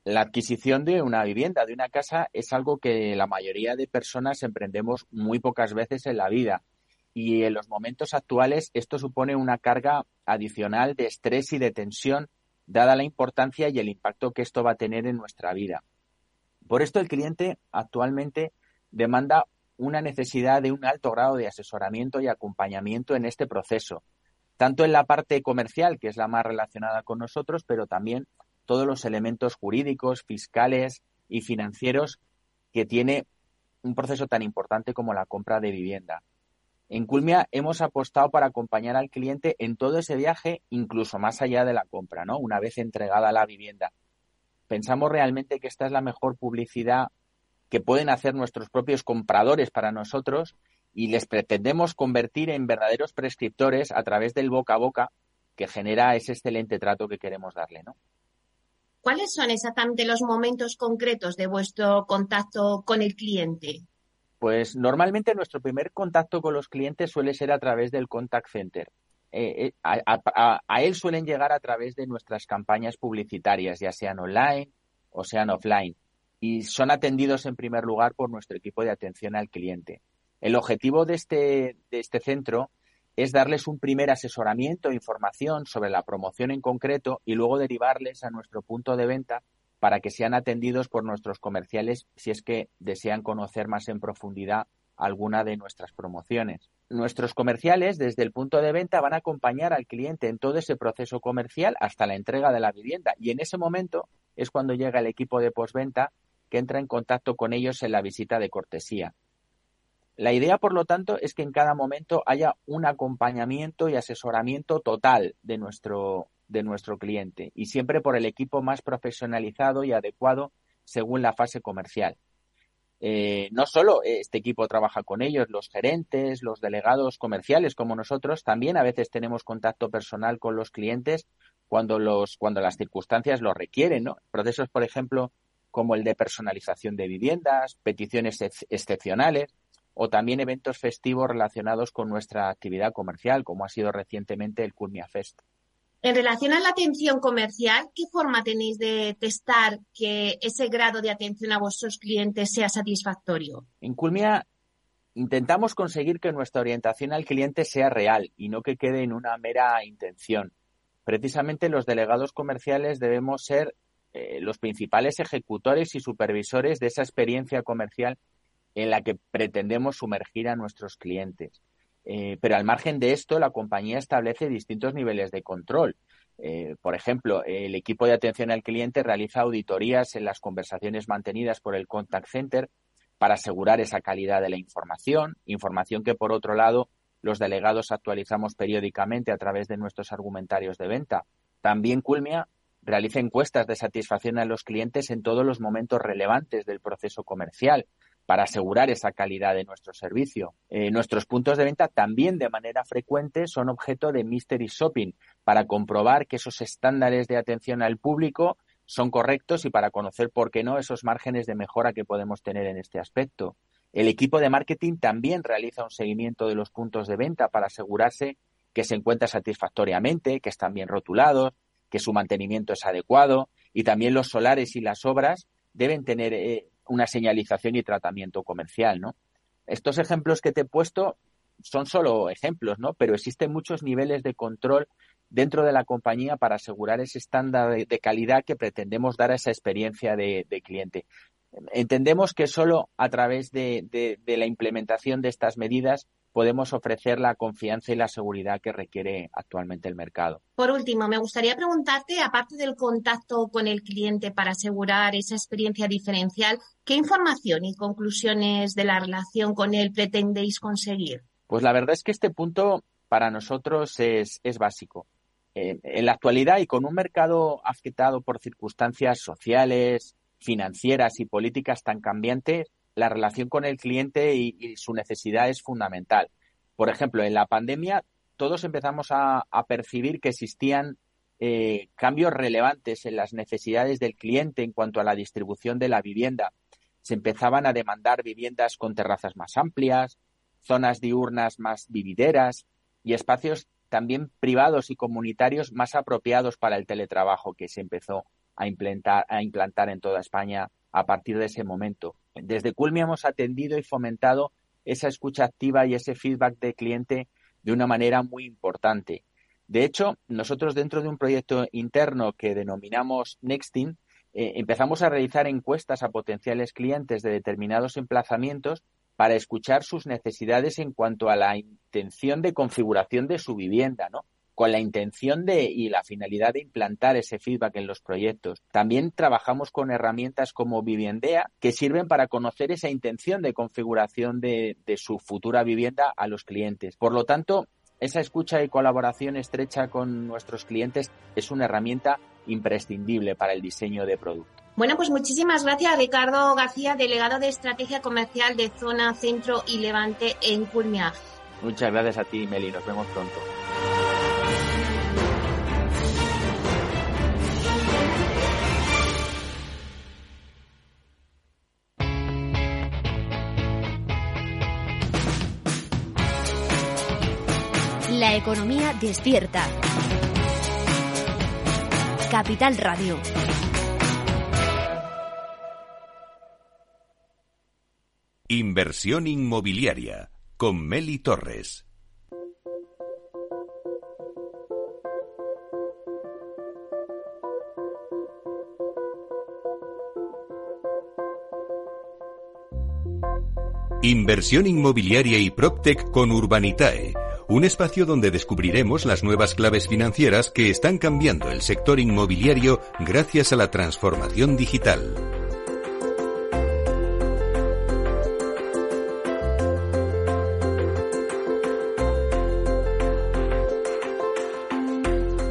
La adquisición de una vivienda, de una casa, es algo que la mayoría de personas emprendemos muy pocas veces en la vida. Y en los momentos actuales esto supone una carga adicional de estrés y de tensión, dada la importancia y el impacto que esto va a tener en nuestra vida. Por esto el cliente actualmente demanda una necesidad de un alto grado de asesoramiento y acompañamiento en este proceso, tanto en la parte comercial, que es la más relacionada con nosotros, pero también todos los elementos jurídicos, fiscales y financieros que tiene un proceso tan importante como la compra de vivienda. En Culmia hemos apostado para acompañar al cliente en todo ese viaje, incluso más allá de la compra, ¿no? Una vez entregada la vivienda. Pensamos realmente que esta es la mejor publicidad que pueden hacer nuestros propios compradores para nosotros y les pretendemos convertir en verdaderos prescriptores a través del boca a boca que genera ese excelente trato que queremos darle, ¿no? ¿Cuáles son exactamente los momentos concretos de vuestro contacto con el cliente? Pues normalmente nuestro primer contacto con los clientes suele ser a través del contact center. A él suelen llegar a través de nuestras campañas publicitarias, ya sean online o sean offline, y son atendidos en primer lugar por nuestro equipo de atención al cliente. El objetivo de este centro es darles un primer asesoramiento e información sobre la promoción en concreto y luego derivarles a nuestro punto de venta para que sean atendidos por nuestros comerciales si es que desean conocer más en profundidad alguna de nuestras promociones. Nuestros comerciales, desde el punto de venta, van a acompañar al cliente en todo ese proceso comercial hasta la entrega de la vivienda, y en ese momento es cuando llega el equipo de postventa que entra en contacto con ellos en la visita de cortesía. La idea, por lo tanto, es que en cada momento haya un acompañamiento y asesoramiento total de nuestro cliente, y siempre por el equipo más profesionalizado y adecuado según la fase comercial. No solo este equipo trabaja con ellos, los gerentes, los delegados comerciales como nosotros, también a veces tenemos contacto personal con los clientes cuando las circunstancias lo requieren, ¿no? Procesos, por ejemplo, como el de personalización de viviendas, peticiones excepcionales o también eventos festivos relacionados con nuestra actividad comercial, como ha sido recientemente el Culmia Fest. En relación a la atención comercial, ¿qué forma tenéis de testar que ese grado de atención a vuestros clientes sea satisfactorio? En Culmia intentamos conseguir que nuestra orientación al cliente sea real y no que quede en una mera intención. Precisamente los delegados comerciales debemos ser los principales ejecutores y supervisores de esa experiencia comercial en la que pretendemos sumergir a nuestros clientes. Pero al margen de esto, la compañía establece distintos niveles de control. Por ejemplo, el equipo de atención al cliente realiza auditorías en las conversaciones mantenidas por el contact center para asegurar esa calidad de la información que, por otro lado, los delegados actualizamos periódicamente a través de nuestros argumentarios de venta. También Culmia realiza encuestas de satisfacción a los clientes en todos los momentos relevantes del proceso comercial, para asegurar esa calidad de nuestro servicio. Nuestros puntos de venta también de manera frecuente son objeto de mystery shopping para comprobar que esos estándares de atención al público son correctos y para conocer, por qué no, esos márgenes de mejora que podemos tener en este aspecto. El equipo de marketing también realiza un seguimiento de los puntos de venta para asegurarse que se encuentran satisfactoriamente, que están bien rotulados, que su mantenimiento es adecuado, y también los solares y las obras deben tener una señalización y tratamiento comercial, ¿no? Estos ejemplos que te he puesto son solo ejemplos, ¿no? Pero existen muchos niveles de control dentro de la compañía para asegurar ese estándar de calidad que pretendemos dar a esa experiencia de cliente. Entendemos que solo a través de la implementación de estas medidas podemos ofrecer la confianza y la seguridad que requiere actualmente el mercado. Por último, me gustaría preguntarte, aparte del contacto con el cliente para asegurar esa experiencia diferencial, ¿qué información y conclusiones de la relación con él pretendéis conseguir? Pues la verdad es que este punto para nosotros es básico. En la actualidad y con un mercado afectado por circunstancias sociales, financieras y políticas tan cambiantes, la relación con el cliente y su necesidad es fundamental. Por ejemplo, en la pandemia todos empezamos a percibir que existían cambios relevantes en las necesidades del cliente en cuanto a la distribución de la vivienda. Se empezaban a demandar viviendas con terrazas más amplias, zonas diurnas más vivideras y espacios también privados y comunitarios más apropiados para el teletrabajo, que se empezó a implantar en toda España a partir de ese momento. Desde Culmi hemos atendido y fomentado esa escucha activa y ese feedback del cliente de una manera muy importante. De hecho, nosotros dentro de un proyecto interno que denominamos Nexting, empezamos a realizar encuestas a potenciales clientes de determinados emplazamientos para escuchar sus necesidades en cuanto a la intención de configuración de su vivienda, ¿no? Con la intención y la finalidad de implantar ese feedback en los proyectos. También trabajamos con herramientas como Viviendea, que sirven para conocer esa intención de configuración de su futura vivienda a los clientes. Por lo tanto, esa escucha y colaboración estrecha con nuestros clientes es una herramienta imprescindible para el diseño de producto. Bueno, pues muchísimas gracias, Ricardo García, delegado de Estrategia Comercial de Zona Centro y Levante en Culmia. Muchas gracias a ti, Meli. Nos vemos pronto. La economía despierta. Capital Radio. Inversión inmobiliaria con Meli Torres. Inversión inmobiliaria y PropTech con Urbanitae. Un espacio donde descubriremos las nuevas claves financieras que están cambiando el sector inmobiliario gracias a la transformación digital.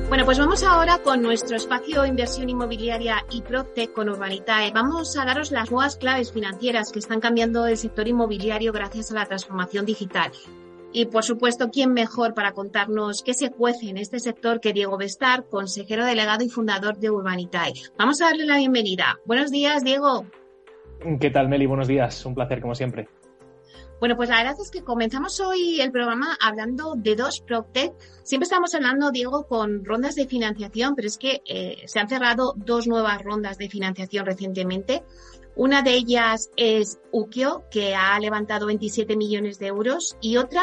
Bueno, pues vamos ahora con nuestro espacio Inversión Inmobiliaria y PropTech con Urbanitae. Vamos a daros las nuevas claves financieras que están cambiando el sector inmobiliario gracias a la transformación digital. Y, por supuesto, ¿quién mejor para contarnos qué se cuece en este sector que Diego Bestar, consejero delegado y fundador de Urbanitae? Vamos a darle la bienvenida. Buenos días, Diego. ¿Qué tal, Meli? Buenos días. Un placer, como siempre. Bueno, pues la verdad es que comenzamos hoy el programa hablando de dos PropTech. Siempre estamos hablando, Diego, con rondas de financiación, pero es que se han cerrado dos nuevas rondas de financiación recientemente. Una de ellas es Ukio, que ha levantado 27 millones de euros, y otra,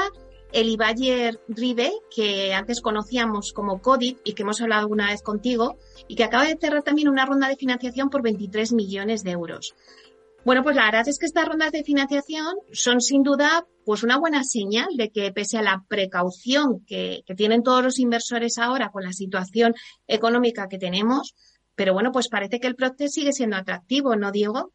el Ibayer Ribe, que antes conocíamos como Codit y que hemos hablado una vez contigo, y que acaba de cerrar también una ronda de financiación por 23 millones de euros. Bueno, pues la verdad es que estas rondas de financiación son sin duda pues una buena señal de que, pese a la precaución que tienen todos los inversores ahora con la situación económica que tenemos, pero bueno, pues parece que el PropTech sigue siendo atractivo, ¿no, Diego?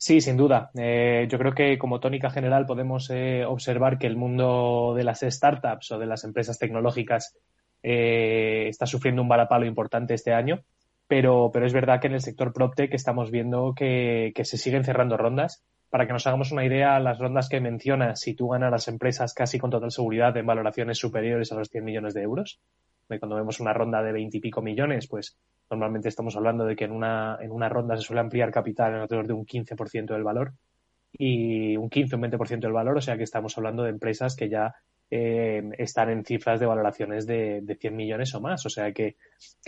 Sí, sin duda. Yo creo que como tónica general podemos observar que el mundo de las startups o de las empresas tecnológicas está sufriendo un varapalo importante este año, pero es verdad que en el sector PropTech estamos viendo que se siguen cerrando rondas. Para que nos hagamos una idea, las rondas que mencionas sitúan a las empresas casi con total seguridad en valoraciones superiores a los 100 millones de euros. Cuando vemos una ronda de 20 y pico millones, pues normalmente estamos hablando de que en una ronda se suele ampliar capital en alrededor de un 15% del valor, y un 15 o un 20% del valor, o sea que estamos hablando de empresas que ya están en cifras de valoraciones de 100 millones o más, o sea que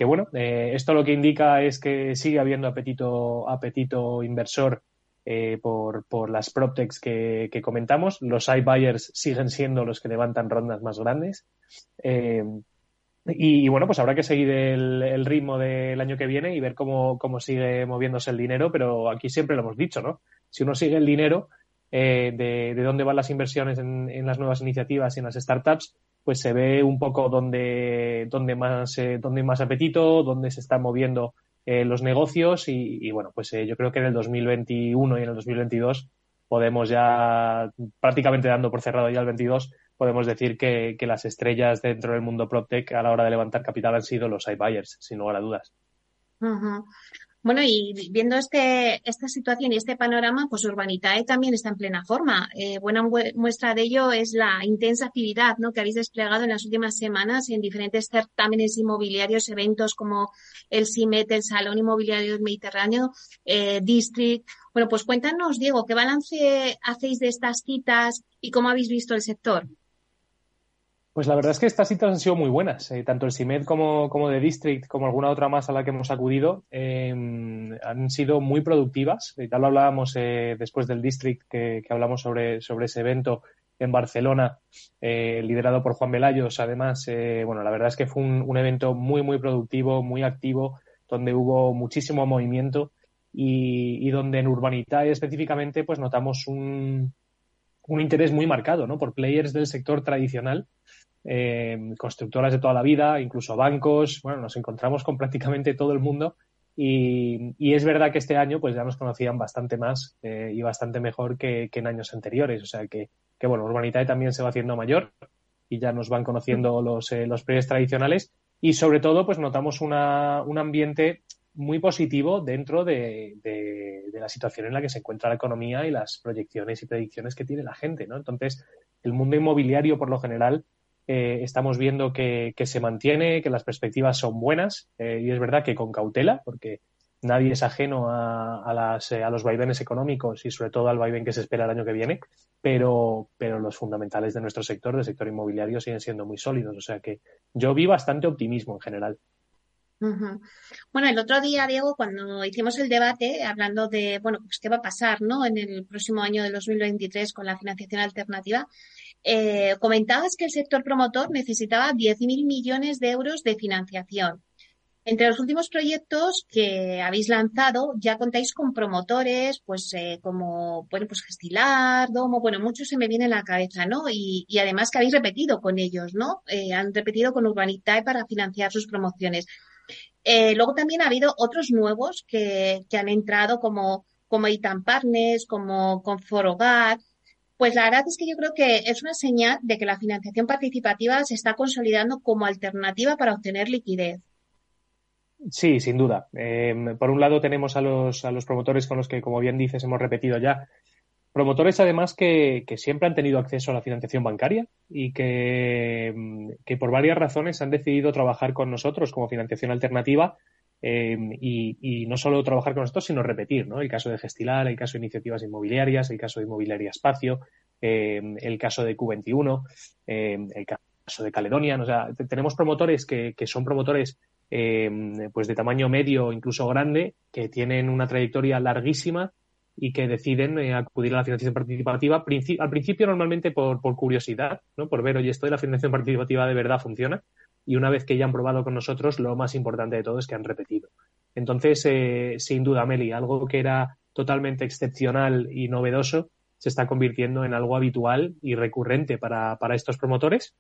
bueno, esto lo que indica es que sigue habiendo apetito inversor por las PropTechs que comentamos. Los iBuyers siguen siendo los que levantan rondas más grandes, y bueno, pues habrá que seguir el ritmo del año que viene y ver cómo sigue moviéndose el dinero, pero aquí siempre lo hemos dicho, ¿no? Si uno sigue el dinero, de dónde van las inversiones en las nuevas iniciativas y en las startups, pues se ve un poco dónde más apetito, dónde se están moviendo los negocios y bueno, pues yo creo que en el 2021 y en el 2022 podemos ya, prácticamente dando por cerrado ya el 22, podemos decir que las estrellas dentro del mundo PropTech a la hora de levantar capital han sido los iBuyers, sin lugar a dudas. Uh-huh. Bueno, y viendo esta situación y este panorama, pues Urbanitae también está en plena forma. Buena muestra de ello es la intensa actividad, ¿no?, que habéis desplegado en las últimas semanas en diferentes certámenes inmobiliarios, eventos como el CIMET, el Salón Inmobiliario del Mediterráneo, District. Bueno, pues cuéntanos, Diego, ¿qué balance hacéis de estas citas y cómo habéis visto el sector? Pues la verdad es que estas citas han sido muy buenas, tanto el CIMED como The District, como alguna otra más a la que hemos acudido, han sido muy productivas. Ya lo hablábamos después del District, que hablamos sobre ese evento en Barcelona, liderado por Juan Velayos. Además, bueno, la verdad es que fue un evento muy, muy productivo, muy activo, donde hubo muchísimo movimiento y donde en Urbanitae específicamente pues notamos un interés muy marcado, ¿no?, por players del sector tradicional, constructoras de toda la vida, incluso bancos. Bueno, nos encontramos con prácticamente todo el mundo y es verdad que este año pues ya nos conocían bastante más y bastante mejor que en años anteriores, o sea que bueno, Urbanitae también se va haciendo mayor y ya nos van conociendo los players tradicionales y sobre todo pues notamos un ambiente muy positivo dentro de la situación en la que se encuentra la economía y las proyecciones y predicciones que tiene la gente, ¿no? Entonces, el mundo inmobiliario por lo general estamos viendo que se mantiene, que las perspectivas son buenas y es verdad que con cautela, porque nadie es ajeno a los vaivenes económicos y sobre todo al vaivén que se espera el año que viene, pero los fundamentales de nuestro sector, del sector inmobiliario, siguen siendo muy sólidos. O sea que yo vi bastante optimismo en general. Uh-huh. Bueno, el otro día, Diego, cuando hicimos el debate hablando de, bueno, pues qué va a pasar, ¿no?, en el próximo año del 2023 con la financiación alternativa, comentabas que el sector promotor necesitaba 10.000 millones de euros de financiación. Entre los últimos proyectos que habéis lanzado ya contáis con promotores pues como, bueno, pues Gestilar, Domo, bueno, muchos se me vienen a la cabeza, ¿no? Y además que habéis repetido con ellos, ¿no? Han repetido con Urbanitae para financiar sus promociones. Luego también ha habido otros nuevos que han entrado como Itan Partners, como Conforhogar. Pues la verdad es que yo creo que es una señal de que la financiación participativa se está consolidando como alternativa para obtener liquidez. Sí, sin duda. Por un lado tenemos a los promotores con los que, como bien dices, hemos repetido ya. Promotores, además, que siempre han tenido acceso a la financiación bancaria y que por varias razones han decidido trabajar con nosotros como financiación alternativa y no solo trabajar con nosotros, sino repetir, ¿no? El caso de Gestilar, el caso de Iniciativas Inmobiliarias, el caso de Inmobiliaria Espacio, el caso de Q21, el caso de Caledonia. O sea, tenemos promotores que son promotores pues de tamaño medio, incluso grande, que tienen una trayectoria larguísima y que deciden acudir a la financiación participativa al principio normalmente por curiosidad, ¿no?, por ver, oye, esto de la financiación participativa de verdad funciona, y una vez que ya han probado con nosotros, lo más importante de todo es que han repetido. Entonces, sin duda, Meli, algo que era totalmente excepcional y novedoso se está convirtiendo en algo habitual y recurrente para estos promotores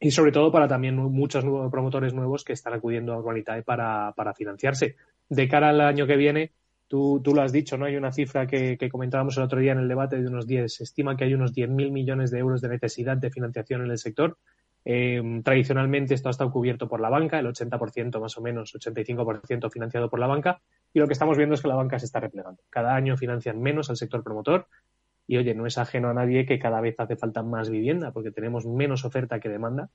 y sobre todo para también muchos promotores nuevos que están acudiendo a Urbanitae para financiarse. De cara al año que viene, Tú lo has dicho, ¿no? Hay una cifra que comentábamos el otro día en el debate de unos 10. Se estima que hay unos 10.000 millones de euros de necesidad de financiación en el sector. Tradicionalmente esto ha estado cubierto por la banca, el 80% más o menos, 85% financiado por la banca. Y lo que estamos viendo es que la banca se está replegando. Cada año financian menos al sector promotor. Y, oye, no es ajeno a nadie que cada vez hace falta más vivienda porque tenemos menos oferta que demanda.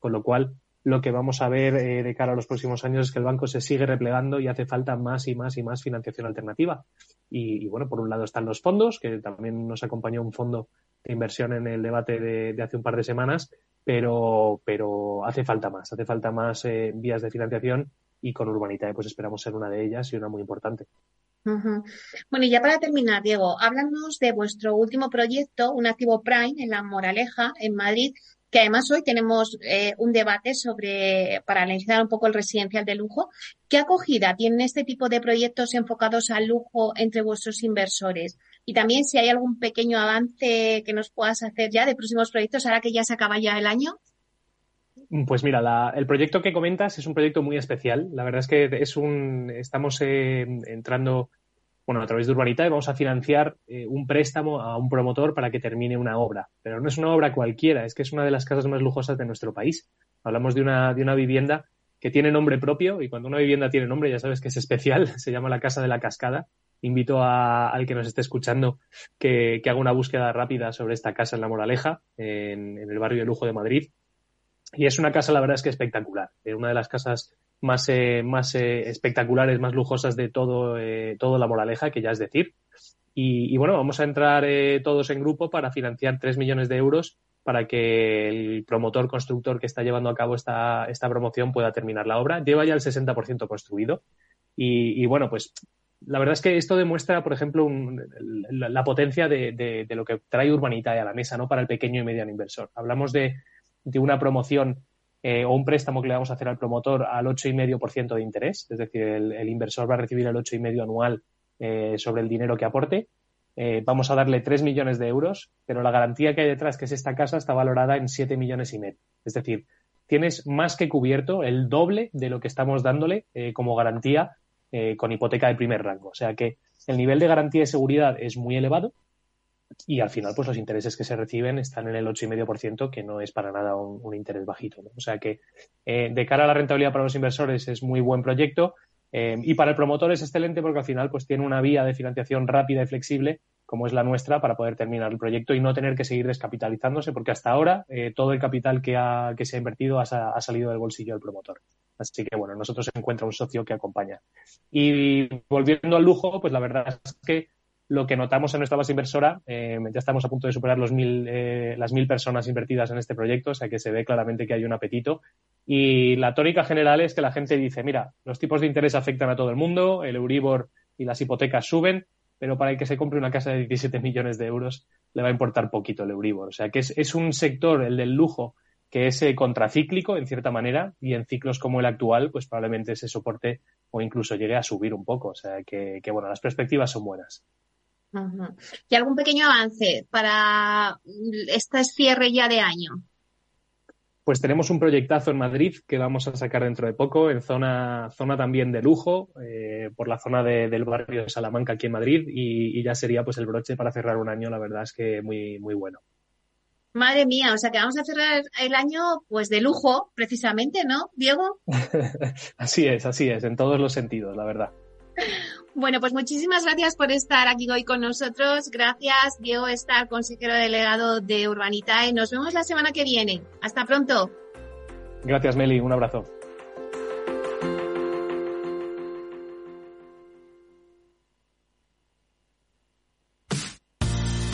Con lo cual, lo que vamos a ver de cara a los próximos años es que el banco se sigue replegando y hace falta más y más y más financiación alternativa. Y bueno, por un lado están los fondos, que también nos acompañó un fondo de inversión en el debate de hace un par de semanas, pero hace falta más vías de financiación y con Urbanitae pues esperamos ser una de ellas y una muy importante. Uh-huh. Bueno, y ya para terminar, Diego, háblanos de vuestro último proyecto, un activo Prime en La Moraleja, en Madrid, que además hoy tenemos un debate sobre, para analizar un poco el residencial de lujo. ¿Qué acogida tienen este tipo de proyectos enfocados al lujo entre vuestros inversores? Y también si hay algún pequeño avance que nos puedas hacer ya de próximos proyectos, ahora que ya se acaba ya el año. Pues mira, el proyecto que comentas es un proyecto muy especial. La verdad es que estamos entrando, a través de Urbanitae vamos a financiar un préstamo a un promotor para que termine una obra. Pero no es una obra cualquiera, es que es una de las casas más lujosas de nuestro país. Hablamos de una vivienda que tiene nombre propio, y cuando una vivienda tiene nombre ya sabes que es especial, se llama la Casa de la Cascada. Invito al que nos esté escuchando que haga una búsqueda rápida sobre esta casa en La Moraleja, en el barrio de lujo de Madrid. Y es una casa, la verdad es que espectacular, una de las casas más espectaculares, más lujosas de todo La Moraleja, que ya es decir. Y bueno, vamos a entrar todos en grupo para financiar 3 millones de euros para que el promotor constructor que está llevando a cabo esta promoción pueda terminar la obra. Lleva ya el 60% construido y bueno, pues la verdad es que esto demuestra, por ejemplo, la potencia de lo que trae Urbanitae a la mesa, ¿no?, para el pequeño y mediano inversor. Hablamos de una promoción o un préstamo que le vamos a hacer al promotor al 8,5% de interés, es decir, el inversor va a recibir el 8,5% anual sobre el dinero que aporte. Vamos a darle 3 millones de euros, pero la garantía que hay detrás, que es esta casa, está valorada en 7 millones y medio. Es decir, tienes más que cubierto el doble de lo que estamos dándole como garantía con hipoteca de primer rango. O sea que el nivel de garantía y seguridad es muy elevado y al final pues los intereses que se reciben están en el 8,5%, que no es para nada un interés bajito, ¿no? O sea que de cara a la rentabilidad para los inversores es muy buen proyecto. Y para el promotor es excelente porque al final pues tiene una vía de financiación rápida y flexible como es la nuestra para poder terminar el proyecto y no tener que seguir descapitalizándose, porque hasta ahora todo el capital que se ha invertido ha salido del bolsillo del promotor. Así que bueno, nosotros se encuentra un socio que acompaña. Y volviendo al lujo, pues la verdad es que lo que notamos en nuestra base inversora, ya estamos a punto de superar las 1.000 personas invertidas en este proyecto, o sea que se ve claramente que hay un apetito. Y la tónica general es que la gente dice, mira, los tipos de interés afectan a todo el mundo, el Euribor y las hipotecas suben, pero para el que se compre una casa de 17 millones de euros le va a importar poquito el Euribor. O sea que es un sector, el del lujo, que es contracíclico en cierta manera, y en ciclos como el actual pues probablemente se soporte o incluso llegue a subir un poco. O sea que bueno, las perspectivas son buenas. ¿Y algún pequeño avance para este cierre ya de año? Pues tenemos un proyectazo en Madrid que vamos a sacar dentro de poco, en zona también de lujo, por la zona del barrio de Salamanca aquí en Madrid, y ya sería pues el broche para cerrar un año, la verdad es que muy, muy bueno. Madre mía, o sea que vamos a cerrar el año pues de lujo, precisamente, ¿no, Diego? Así es, en todos los sentidos, la verdad. Bueno, pues muchísimas gracias por estar aquí hoy con nosotros. Gracias, Diego Estar, consejero delegado de Urbanitae. Nos vemos la semana que viene. Hasta pronto. Gracias, Meli. Un abrazo.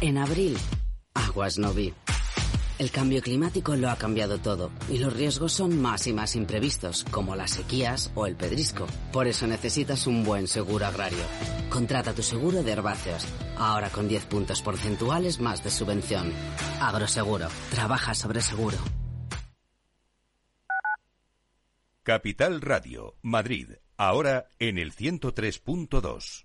En abril, aguas no vi. El cambio climático lo ha cambiado todo y los riesgos son más y más imprevistos, como las sequías o el pedrisco. Por eso necesitas un buen seguro agrario. Contrata tu seguro de herbáceos, ahora con 10 puntos porcentuales más de subvención. Agroseguro. Trabaja sobre seguro. Capital Radio, Madrid. Ahora en el 103.2.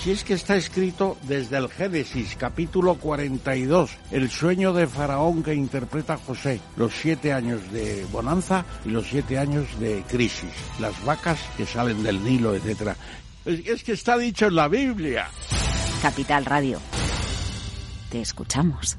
Si es que está escrito desde el Génesis, capítulo 42, el sueño de Faraón que interpreta José, los 7 años de bonanza y los 7 años de crisis, las vacas que salen del Nilo, etc. Es que está dicho en la Biblia. Capital Radio. Te escuchamos.